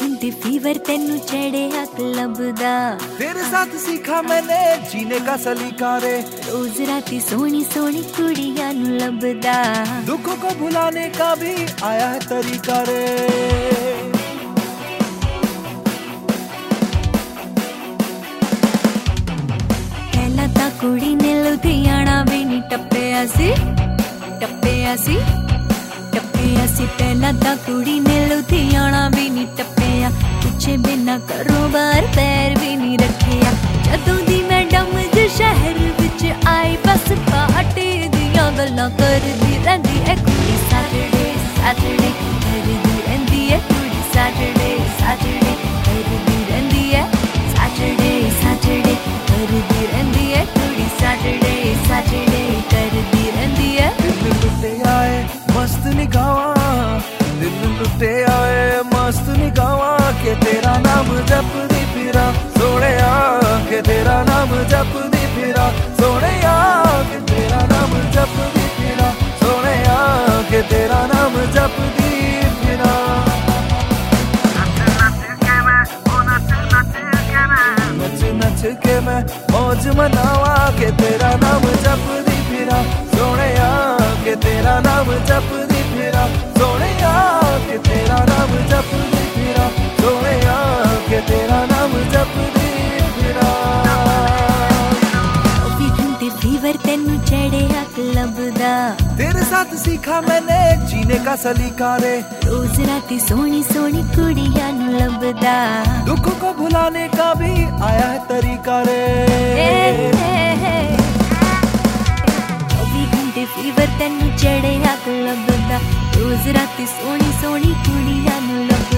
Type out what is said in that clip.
घंटे फीवर तेनू चढ़े हा क्लब दा, तेरे साथ सीखा मैंने जीने का सलीका रे। रोज राती सोनी सोनी कुड़िया नू लभदा, दुखों को भुलाने का भी आया है तरीका रे। कुड़ी ने लुधियाना भी नी टप्पे आसी पहला ता कुड़ी ने लुधियाना भी नी टप्पे आ, पिछे बिना कारोबार पैर भी नी रखे आ। जदों दी मैं डम जे शहर विच आई बस पाटे दियां गल्लां करदी रहिंदी ऐ कुड़ी। सैटरडे सैटरडे करदी रहिंदी ऐ कुड़ी, सैटरडे सैटरडे करदी रहिंदी ऐ, सैटरडे सैटरडे करदी रहिंदी ऐ। सैटरडे सैटरडे करदी रहिंदी है। दिल लुटे आए मस्त निगाहां, दिल लुटे आए मस्त निगाहां, के तेरा नाम जपदी फिरा सोहणिया, के तेरा नाम जपदी फिरा सोहणिया, के तेरा नाम जपदी फिरा सोहणिया, के तेरा नाम जपदी फिरा। नच के मैं मौज मनावा, के तेरा नाम जपदी फिरा सोहणिया, के तेरा नाम जपदी फिरा सोहणिया, के तेरा नाम जपदी फिरा सोहणिया, के तेरा नाम जपदी फिरा। फीवर तेनू चढ़े हा क्लब दा, तेरे साथ सीखा मैंने जीने का सलीका रे। रोज राती सोनी सोनी कुड़िया नू लभदा, दुखों को भुलाने का भी आया है तरीका रे। घंटे फीवर तेनू चढ़े हा क्लब दा, रोज राती सोनी सोनी कुड़िया नू लभदा।